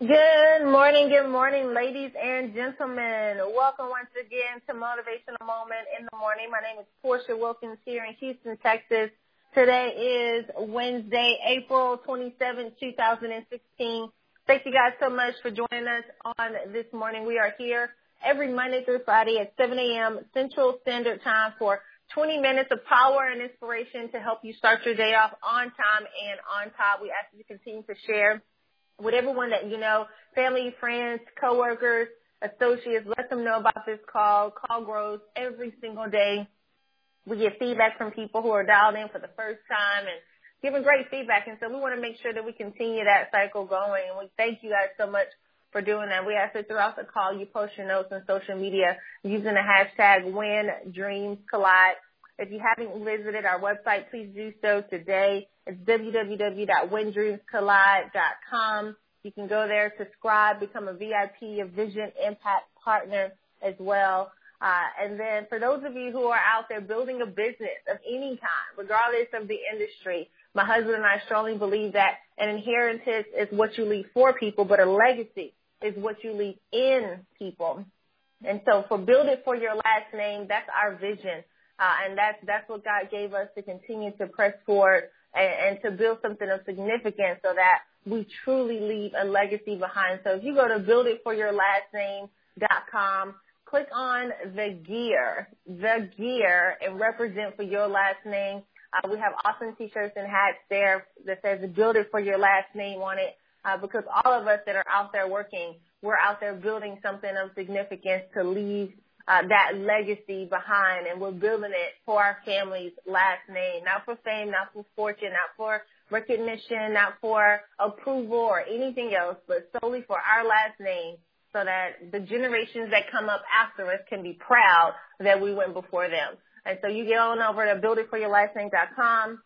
Good morning, ladies and gentlemen. Welcome once again to Motivational Moment in the Morning. My name is Portia Wilkins here in Houston, Texas. Today is Wednesday, April 27, 2016. Thank you guys so much for joining us on this morning. We are here every Monday through Friday at 7 a.m. Central Standard Time for 20 minutes of power and inspiration to help you start your day off on time and on top. We ask you to continue to share with everyone that you know, family, friends, coworkers, associates. Let them know about this call. Call grows every single day. We get feedback from people who are dialed in for the first time and giving great feedback. And so we want to make sure that we continue that cycle going. And we thank you guys so much for doing that. We ask that throughout the call, you post your notes on social media using the hashtag WhenDreamsCollide. If you haven't visited our website, please do so today. It's www.windreamscollide.com. You can go there, subscribe, become a VIP, a Vision Impact Partner as well. And then for those of you who are out there building a business of any kind, regardless of the industry, my husband and I strongly believe that an inheritance is what you leave for people, but a legacy is what you leave in people. And so for Build It For Your Last Name, that's our vision. And that's what God gave us to continue to press forward and to build something of significance so that we truly leave a legacy behind. So if you go to builditforyourlastname.com, click on the gear, and represent for your last name. We have awesome T-shirts and hats there that says Build It For Your Last Name on it, because all of us that are out there working, we're out there building something of significance to leave that legacy behind, and we're building it for our family's last name, not for fame, not for fortune, not for recognition, not for approval or anything else, but solely for our last name so that the generations that come up after us can be proud that we went before them. And so you get on over to builditforyourlastname.com,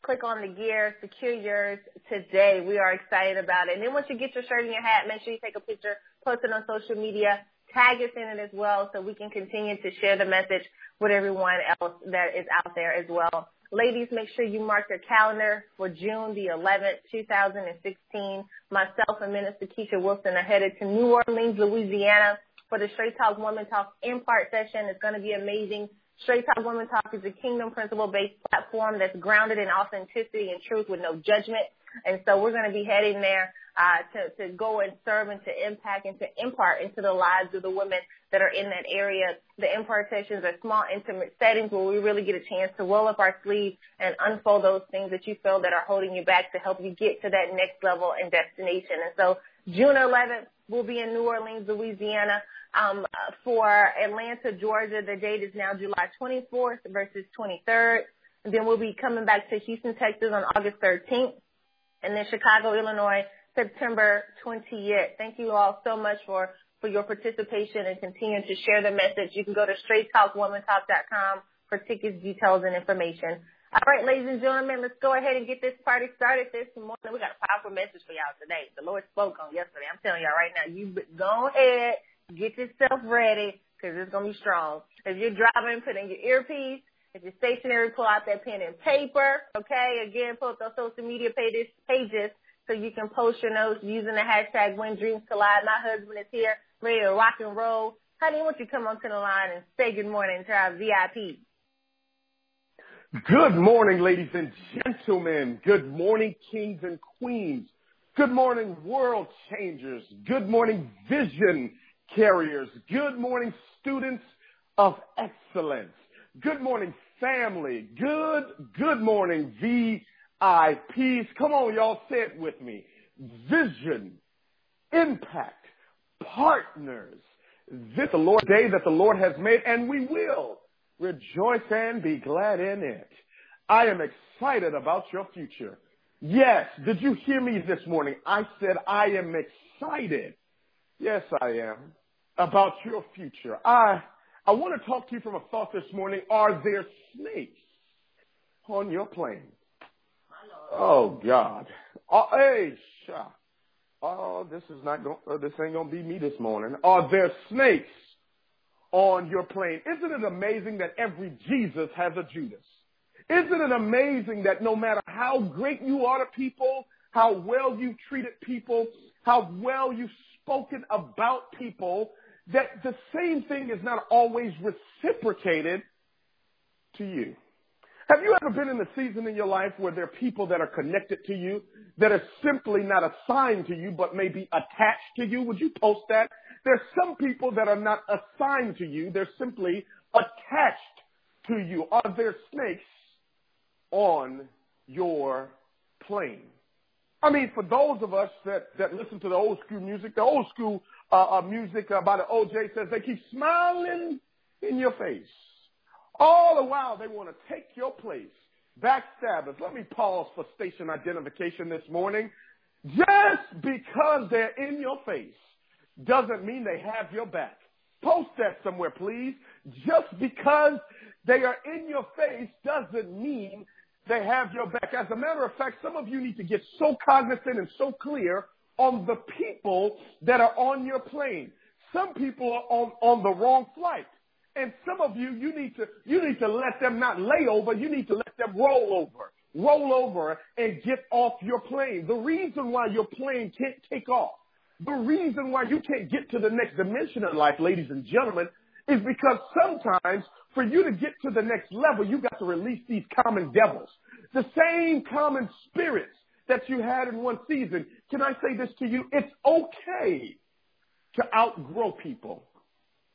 click on the gear, secure yours today. We are excited about it. And then once you get your shirt and your hat, make sure you take a picture, post it on social media, tag us in it as well so we can continue to share the message with everyone else that is out there as well. Ladies, make sure you mark your calendar for June the 11th, 2016. Myself and Minister Keisha Wilson are headed to New Orleans, Louisiana for the Straight Talk Woman Talk in-part session. It's going to be amazing. Straight Talk Woman Talk is a kingdom principle-based platform that's grounded in authenticity and truth with no judgment. And so we're going to be heading there to go and serve and to impact and to impart into the lives of the women that are in that area. The impart sessions are small, intimate settings where we really get a chance to roll up our sleeves and unfold those things that you feel that are holding you back to help you get to that next level and destination. And so June 11th, we'll be in New Orleans, Louisiana. For Atlanta, Georgia, the date is now July 24th versus 23rd. And then we'll be coming back to Houston, Texas on August 13th. And then Chicago, Illinois, September 20th. Thank you all so much for your participation and continuing to share the message. You can go to straighttalkwomantalk.com for tickets, details, and information. All right, ladies and gentlemen, let's go ahead and get this party started this morning. We got a powerful message for y'all today. The Lord spoke on yesterday. I'm telling y'all right now, you go ahead, get yourself ready, because it's going to be strong. If you're driving, put in your earpiece. If you're stationary, pull out that pen and paper, okay? Again, pull up those social media pages so you can post your notes using the hashtag WhenDreamsCollide. My husband is here, ready to rock and roll. Honey, why don't you come onto the line and say good morning to our VIP? Good morning, ladies and gentlemen. Good morning, kings and queens. Good morning, world changers. Good morning, vision carriers. Good morning, students of excellence. Good morning, family. Good morning, VIPs. Come on, y'all, say it with me. Vision, impact, partners. This is the day that the Lord has made, and we will rejoice and be glad in it. I am excited about your future. Yes, did you hear me this morning? I said I am excited. Yes, I am. About your future. I want to talk to you from a thought this morning. Are there snakes on your plane? Oh, God. Oh, hey, this ain't going to be me this morning. Are there snakes on your plane? Isn't it amazing that every Jesus has a Judas? Isn't it amazing that no matter how great you are to people, how well you've treated people, how well you've spoken about people, that the same thing is not always reciprocated to you. Have you ever been in a season in your life where there are people that are connected to you that are simply not assigned to you but may be attached to you? Would you post that? There's some people that are not assigned to you. They're simply attached to you. Are there snakes on your plane? I mean, for those of us that listen to the old school music, the old school music by the OJ says they keep smiling in your face. All the while, they want to take your place. Backstabbers. Let me pause for station identification this morning. Just because they're in your face doesn't mean they have your back. Post that somewhere, please. Just because they are in your face doesn't mean they have your back. As a matter of fact, some of you need to get so cognizant and so clear on the people that are on your plane. Some people are on the wrong flight. And some of you, you need to let them not lay over. You need to let them roll over and get off your plane. The reason why your plane can't take off, the reason why you can't get to the next dimension in life, ladies and gentlemen, is because sometimes for you to get to the next level, you got to release these common devils, the same common spirits that you had in one season. Can I say this to you? It's okay to outgrow people.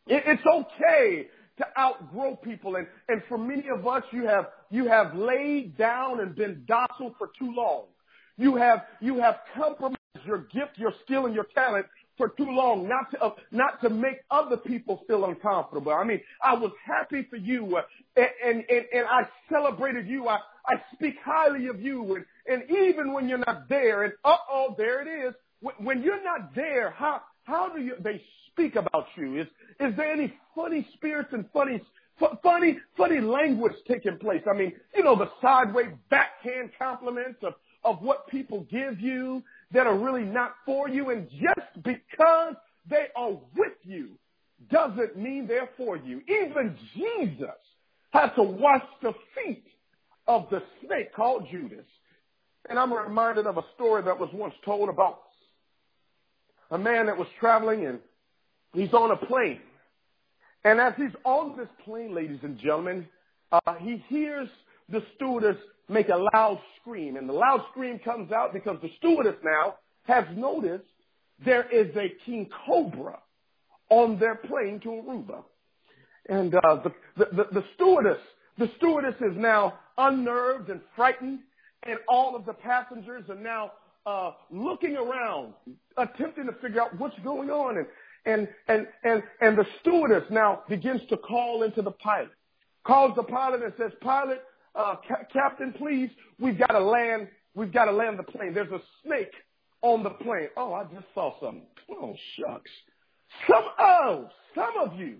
It's okay to outgrow people. And for many of us, you have laid down and been docile for too long. You have compromised your gift, your skill, and your talent for too long, not to make other people feel uncomfortable. I mean, I was happy for you, and I celebrated you. I speak highly of you, and even when you're not there, and there it is. When you're not there, how do they speak about you? Is there any funny spirits and funny language taking place? I mean, you know, the sideways backhand compliments of what people give you that are really not for you. And just because they are with you doesn't mean they're for you. Even Jesus had to wash the feet of the snake called Judas. And I'm reminded of a story that was once told about a man that was traveling, and he's on a plane. And as he's on this plane, ladies and gentlemen, he hears the stewardess make a loud scream. And the loud scream comes out because the stewardess now has noticed there is a king cobra on their plane to Aruba. And the stewardess is now unnerved and frightened, and all of the passengers are now looking around, attempting to figure out what's going on. And the stewardess now begins to call into the pilot, calls the pilot and says, "Pilot, captain, please, we've got to land the plane. There's a snake on the plane." "Oh, I just saw something." "Oh, shucks." Some of you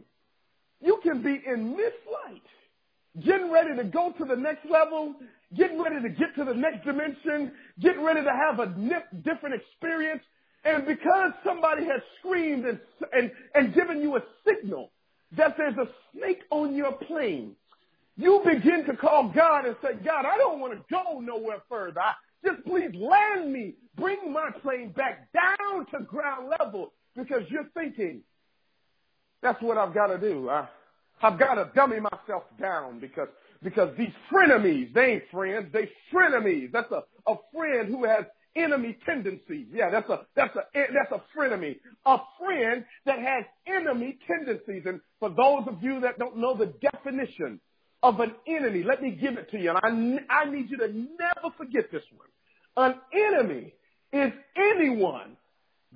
can be in mid-flight, getting ready to go to the next level, getting ready to get to the next dimension, getting ready to have a different experience. And because somebody has screamed and given you a signal that there's a snake on your plane, you begin to call God and say, "God, I don't want to go nowhere further. Just please land me. Bring my plane back down to ground level," because you're thinking, that's what I've got to do. I've got to dummy myself down because these frenemies, they ain't friends, they frenemies. That's a friend who has enemy tendencies. Yeah, that's a frenemy. A friend that has enemy tendencies. And for those of you that don't know the definition of an enemy, let me give it to you. And I need you to never forget this one. An enemy is anyone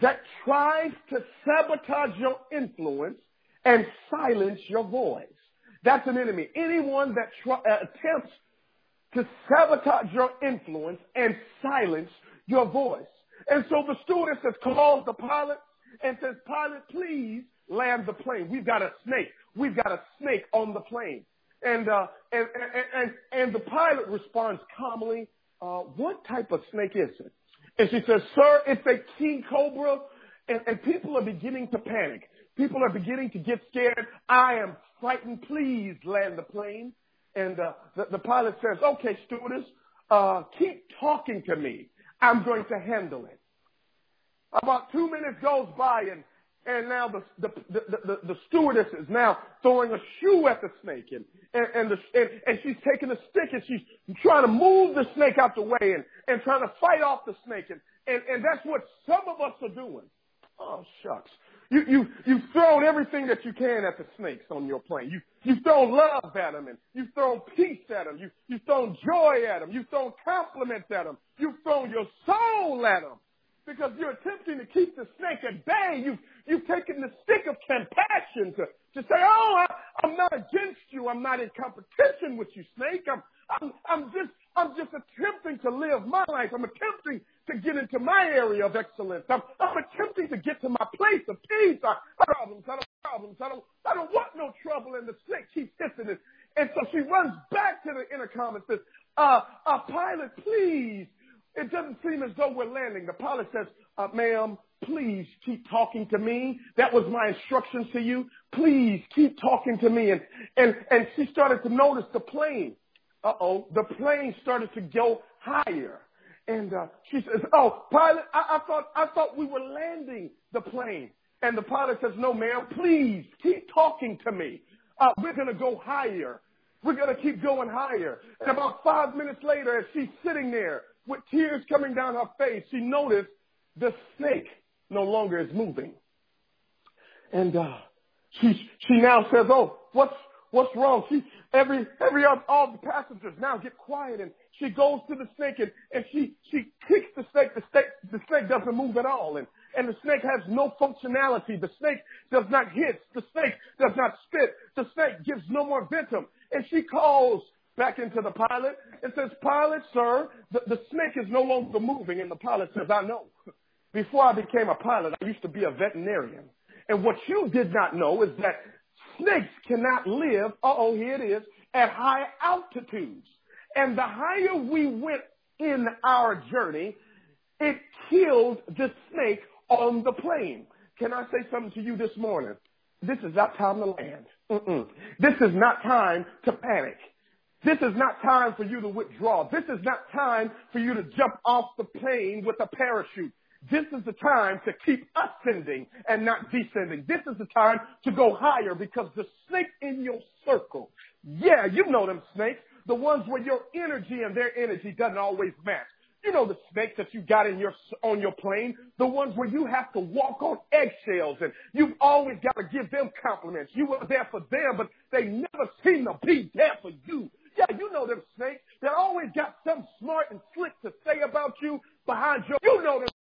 that tries to sabotage your influence and silence your voice. That's an enemy. Anyone that attempts to sabotage your influence and silence your voice. And so the stewardess has called the pilot and says, "Pilot, please land the plane. We've got a snake on the plane." And the pilot responds calmly, "What type of snake is it?" And she says, "Sir, it's a king cobra." And people are beginning to panic. People are beginning to get scared. "I am frightened. Please land the plane." And the pilot says, "Okay, stewardess, keep talking to me. I'm going to handle it." About 2 minutes goes by, and now the stewardess is now throwing a shoe at the snake, and she's taking a stick and she's trying to move the snake out the way and trying to fight off the snake, and that's what some of us are doing. Oh shucks. You've thrown everything that you can at the snakes on your plane. You've thrown love at them, and you've thrown peace at them. You've thrown joy at them. You've thrown compliments at them. You've thrown your soul at them because you're attempting to keep the snake at bay. You've taken the stick of compassion to say, oh, I'm not against you. I'm not in competition with you, snake. I'm just attempting to live my life. I'm attempting to get into my area of excellence. I'm attempting to get to my place of peace. I don't want no trouble. And the snake keeps hissing it. And so she runs back to the intercom and says, pilot, please. It doesn't seem as though we're landing. The pilot says, ma'am, please keep talking to me. That was my instructions to you. Please keep talking to me. And she started to notice the plane. The plane started to go higher. And she says, oh, pilot, I thought we were landing the plane. And the pilot says, no, ma'am, please keep talking to me. We're going to go higher. We're going to keep going higher. And about 5 minutes later, as she's sitting there with tears coming down her face, she noticed the snake no longer is moving. And she now says, oh, what's wrong? All the passengers now get quiet, and she goes to the snake and she kicks the snake. The snake doesn't move at all, and the snake has no functionality. The snake does not hiss. The snake does not spit. The snake gives no more venom. And she calls back into the pilot and says, pilot, sir, the snake is no longer moving. And the pilot says, I know. Before I became a pilot, I used to be a veterinarian. And what you did not know is that snakes cannot live, here it is, at high altitudes. And the higher we went in our journey, it killed the snake on the plane. Can I say something to you this morning? This is not time to land. This is not time to panic. This is not time for you to withdraw. This is not time for you to jump off the plane with a parachute. This is the time to keep ascending and not descending. This is the time to go higher because the snake in your circle, yeah, you know them snakes, the ones where your energy and their energy doesn't always match. You know the snakes that you got on your plane, the ones where you have to walk on eggshells and you've always got to give them compliments. You were there for them, but they never seem to be there for you. Yeah, you know them snakes. They always got something smart and slick to say about you behind your...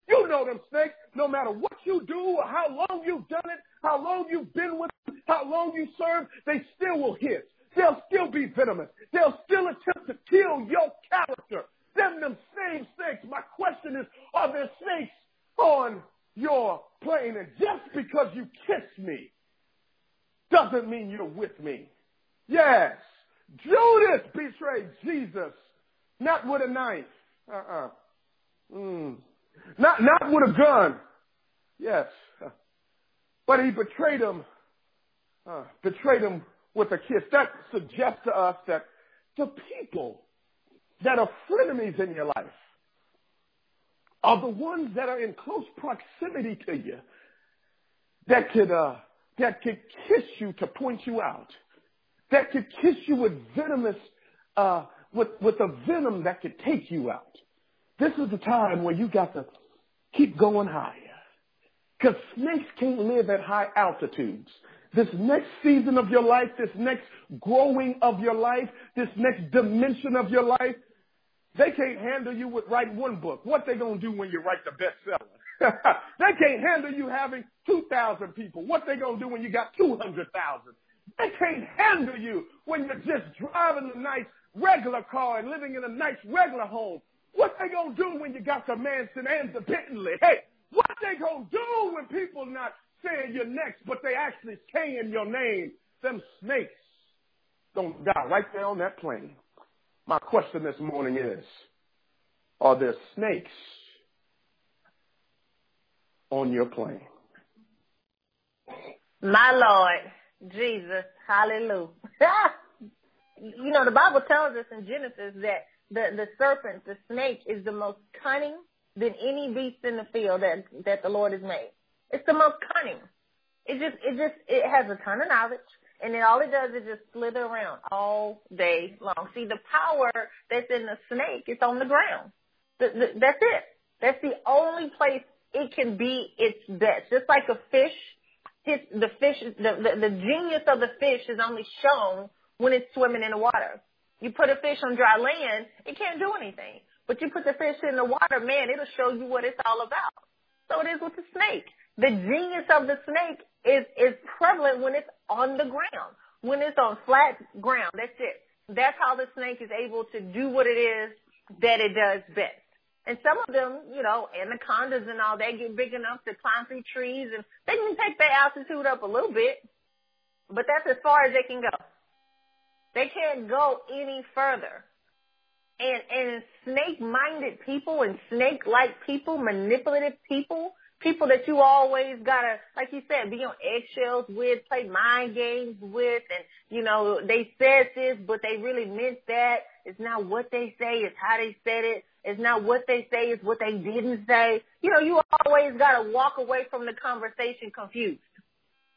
You know them snakes. No matter what you do or how long you've done it, how long you've been with them, how long you served, they still will hiss. They'll still be venomous. They'll still attempt to kill your character. Them same snakes. My question is, are there snakes on your plane? And just because you kiss me doesn't mean you're with me. Yes. Judas betrayed Jesus, not with a knife. Not with a gun. Yes. But he betrayed him with a kiss. That suggests to us that the people that are frenemies in your life are the ones that are in close proximity to you that could kiss you to point you out, that could kiss you with venomous, with a venom that could take you out. This is the time where you got to keep going higher because snakes can't live at high altitudes. This next season of your life, this next growing of your life, this next dimension of your life, they can't handle you with writing one book. What they going to do when you write the bestseller? They can't handle you having 2,000 people. What they going to do when you got 200,000? They can't handle you when you're just driving a nice regular car and living in a nice regular home. What they going to do when you got the Manson and the Bentley? Hey, what they going to do when people not saying you're next, but they actually saying your name? Them snakes don't die right there on that plane. My question this morning is, are there snakes on your plane? My Lord, Jesus, hallelujah. You know, the Bible tells us in Genesis that the serpent, the snake, is the most cunning than any beast in the field that the Lord has made. It's the most cunning. It has a ton of knowledge, and then all it does is just slither around all day long. See, the power that's in the snake is on the ground. That's it. That's the only place it can be its best. Just like a fish, the genius of the fish is only shown when it's swimming in the water. You put a fish on dry land, it can't do anything. But you put the fish in the water, man, it'll show you what it's all about. So it is with the snake. The genius of the snake is prevalent when it's on the ground, when it's on flat ground. That's it. That's how the snake is able to do what it is that it does best. And some of them, you know, anacondas and all, they get big enough to climb through trees, and they can take their altitude up a little bit, but that's as far as they can go. They can't go any further. And snake-minded people and snake-like people, manipulative people, people that you always got to, like you said, be on eggshells with, play mind games with, and, you know, they said this, but they really meant that. It's not what they say, it's how they said it. It's not what they say, it's what they didn't say. You know, you always got to walk away from the conversation confused.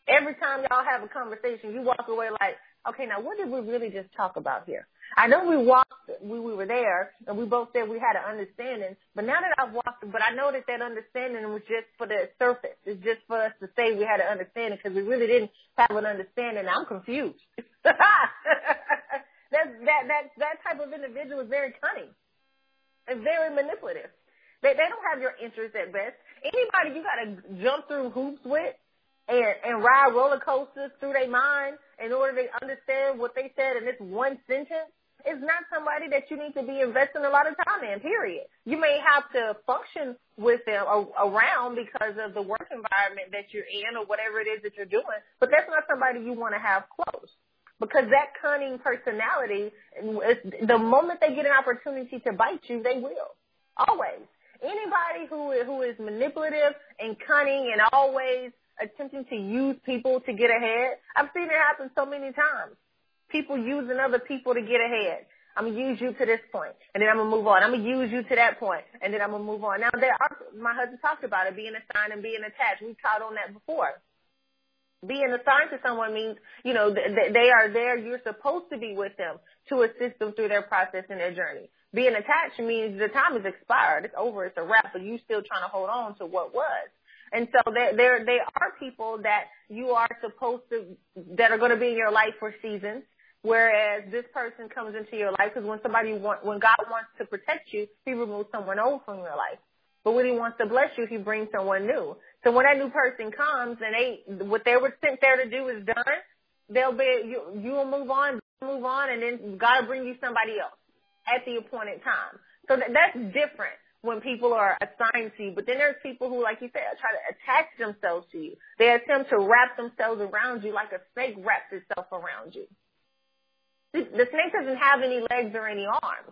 Every time y'all have a conversation, you walk away like, okay, now what did we really just talk about here? I know we were there, and we both said we had an understanding, but now that I've walked, but I know that understanding was just for the surface. It's just for us to say we had an understanding because we really didn't have an understanding. I'm confused. That type of individual is very cunning and very manipulative. They don't have your interest at best. Anybody you got to jump through hoops with, and ride roller coasters through their mind in order to understand what they said in this one sentence is not somebody that you need to be investing a lot of time in, period. You may have to function with them around because of the work environment that you're in or whatever it is that you're doing, but that's not somebody you want to have close because that cunning personality, the moment they get an opportunity to bite you, they will, always. Anybody who is manipulative and cunning and always attempting to use people to get ahead. I've seen it happen so many times. People using other people to get ahead. I'm going to use you to this point, and then I'm going to move on. I'm going to use you to that point, and then I'm going to move on. Now, my husband talked about it, being assigned and being attached. We've taught on that before. Being assigned to someone means, you know, they are there. You're supposed to be with them to assist them through their process and their journey. Being attached means the time is expired. It's over. It's a wrap, but you're still trying to hold on to what was. And so they are people that you are supposed to, that are going to be in your life for seasons, whereas this person comes into your life because when God wants to protect you, he removes someone old from your life. But when he wants to bless you, he brings someone new. So when that new person comes and what they were sent there to do is done, you will move on, and then God will bring you somebody else at the appointed time. So that's different. When people are assigned to you, but then there's people who, like you said, try to attach themselves to you. They attempt to wrap themselves around you like a snake wraps itself around you. The snake doesn't have any legs or any arms,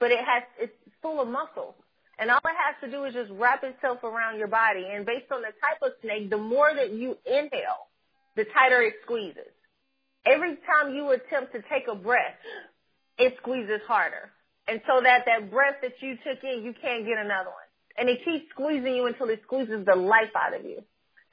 but it's full of muscle. And all it has to do is just wrap itself around your body. And based on the type of snake, the more that you inhale, the tighter it squeezes. Every time you attempt to take a breath, it squeezes harder. And so that breath that you took in, you can't get another one. And it keeps squeezing you until it squeezes the life out of you.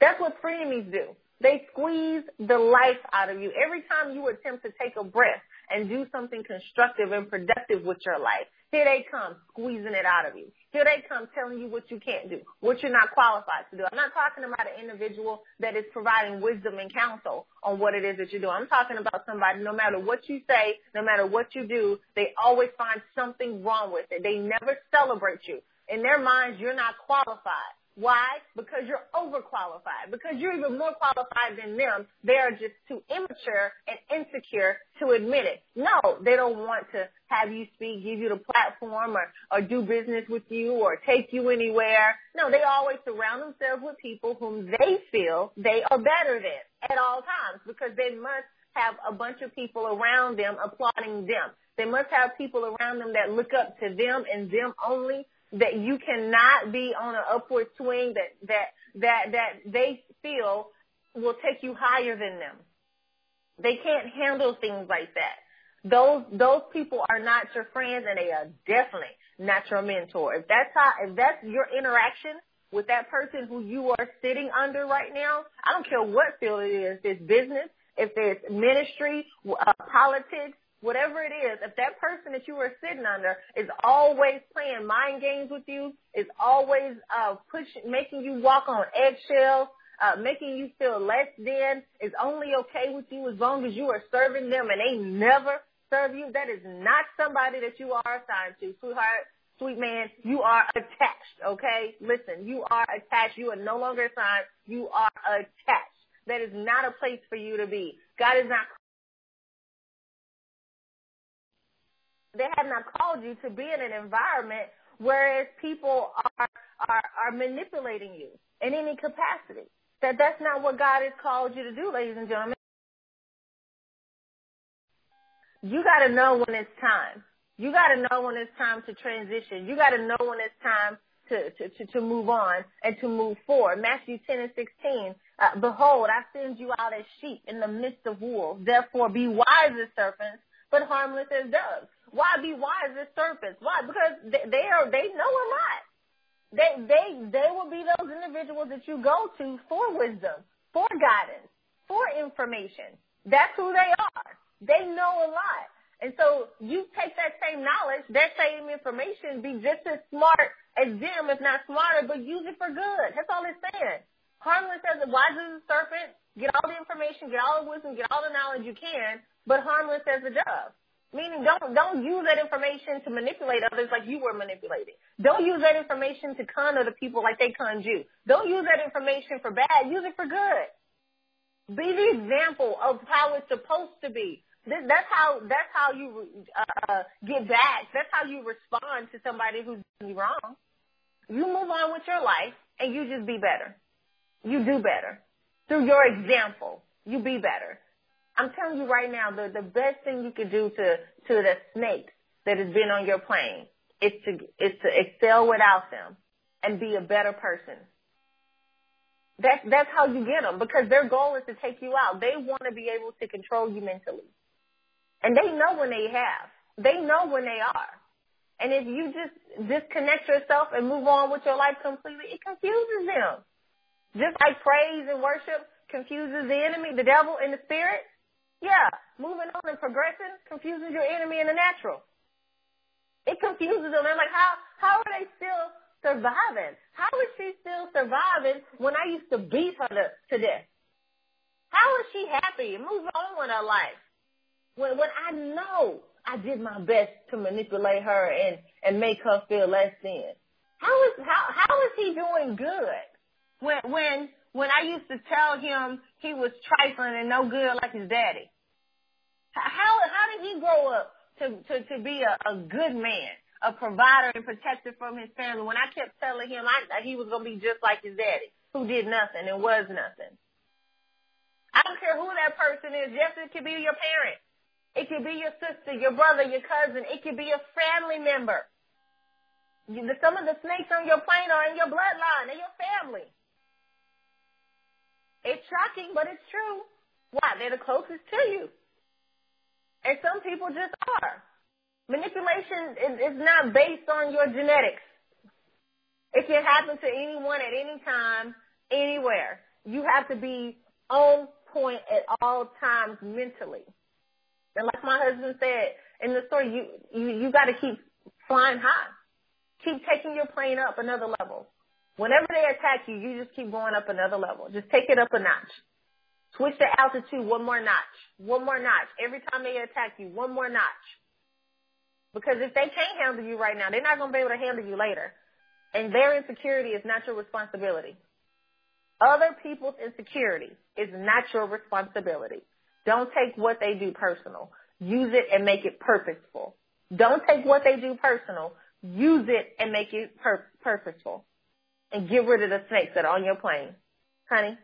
That's what frenemies do. They squeeze the life out of you. Every time you attempt to take a breath and do something constructive and productive with your life, here they come squeezing it out of you. Here they come telling you what you can't do, what you're not qualified to do. I'm not talking about an individual that is providing wisdom and counsel on what it is that you're doing. I'm talking about somebody, no matter what you say, no matter what you do, they always find something wrong with it. They never celebrate you. In their minds, you're not qualified. Why? Because you're overqualified. Because you're even more qualified than them. They are just too immature and insecure to admit it. No, they don't want to have you speak, give you the platform, or do business with you or take you anywhere. No, they always surround themselves with people whom they feel they are better than at all times because they must have a bunch of people around them applauding them. They must have people around them that look up to them and them only, that you cannot be on an upward swing that they feel will take you higher than them. They can't handle things like that. Those people are not your friends, and they are definitely not your mentor. If that's your interaction with that person who you are sitting under right now, I don't care what field it is, if it's business, if it's ministry, politics, whatever it is, if that person that you are sitting under is always playing mind games with you, is always making you walk on eggshells, making you feel less than, is only okay with you as long as you are serving them and they never serve you, that is not somebody that you are assigned to, sweetheart. Sweet man, you are attached, okay? Listen, you are attached. You are no longer assigned. You are attached. That is not a place for you to be. God is not. They have not called you to be in an environment whereas people are manipulating you in any capacity. That's not what God has called you to do, ladies and gentlemen. You got to know when it's time. You got to know when it's time to transition. You got to know when it's time to move on and to move forward. Matthew 10:16, behold, I send you out as sheep in the midst of wolves. Therefore, be wise as serpents, but harmless as doves. Why be wise as serpents? Why? Because they know a lot. They will be those individuals that you go to for wisdom, for guidance, for information. That's who they are. They know a lot. And so you take that same knowledge, that same information, be just as smart as them, if not smarter, but use it for good. That's all it's saying. Harmless as a wise as a serpent, get all the information, get all the wisdom, get all the knowledge you can, but harmless as a dove. Meaning don't use that information to manipulate others like you were manipulated. Don't use that information to con other people like they conned you. Don't use that information for bad. Use it for good. Be the example of how it's supposed to be. That's how you get back. That's how you respond to somebody who's doing you wrong. You move on with your life, and you just be better. You do better. Through your example, you be better. I'm telling you right now, the best thing you could do to the snake that has been on your plane is to excel without them and be a better person. That's how you get them, because their goal is to take you out. They want to be able to control you mentally. And they know when they have. They know when they are. And if you just disconnect yourself and move on with your life completely, it confuses them. Just like praise and worship confuses the enemy, the devil, and the spirit. Yeah, moving on and progressing confuses your enemy in the natural. It confuses them. They're like, how are they still surviving? How is she still surviving when I used to beat her to death? How is she happy? Move on with her life. When I know I did my best to manipulate her and make her feel less than. How is he doing good? When I used to tell him he was trifling and no good like his daddy. How did he grow up to be a good man, a provider and protector from his family when I kept telling him he was going to be just like his daddy who did nothing and was nothing? I don't care who that person is. Yes, it could be your parent. It could be your sister, your brother, your cousin. It could be a family member. Some of the snakes on your plane are in your bloodline, in your family. It's shocking, but it's true. Why? They're the closest to you. And some people just are. Manipulation is not based on your genetics. It can happen to anyone at any time, anywhere. You have to be on point at all times mentally. And like my husband said in the story, you got to keep flying high. Keep taking your plane up another level. Whenever they attack you, you just keep going up another level. Just take it up a notch. Switch the altitude one more notch. One more notch. Every time they attack you, one more notch. Because if they can't handle you right now, they're not going to be able to handle you later. And their insecurity is not your responsibility. Other people's insecurity is not your responsibility. Don't take what they do personal. Use it and make it purposeful. Don't take what they do personal. Use it and make it purposeful. And get rid of the snakes that are on your plane. Honey?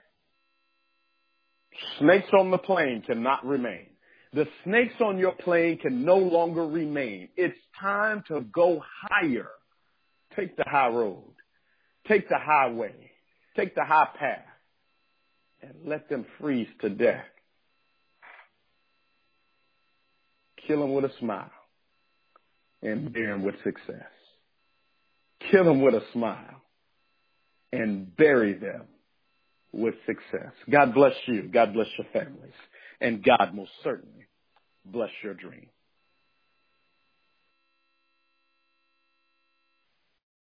Snakes on the plane cannot remain. The snakes on your plane can no longer remain. It's time to go higher. Take the high road. Take the highway. Take the high path. And let them freeze to death. Kill them with a smile and bury them with success. Kill them with a smile and bury them with success. God bless you. God bless your families. And God most certainly bless your dream.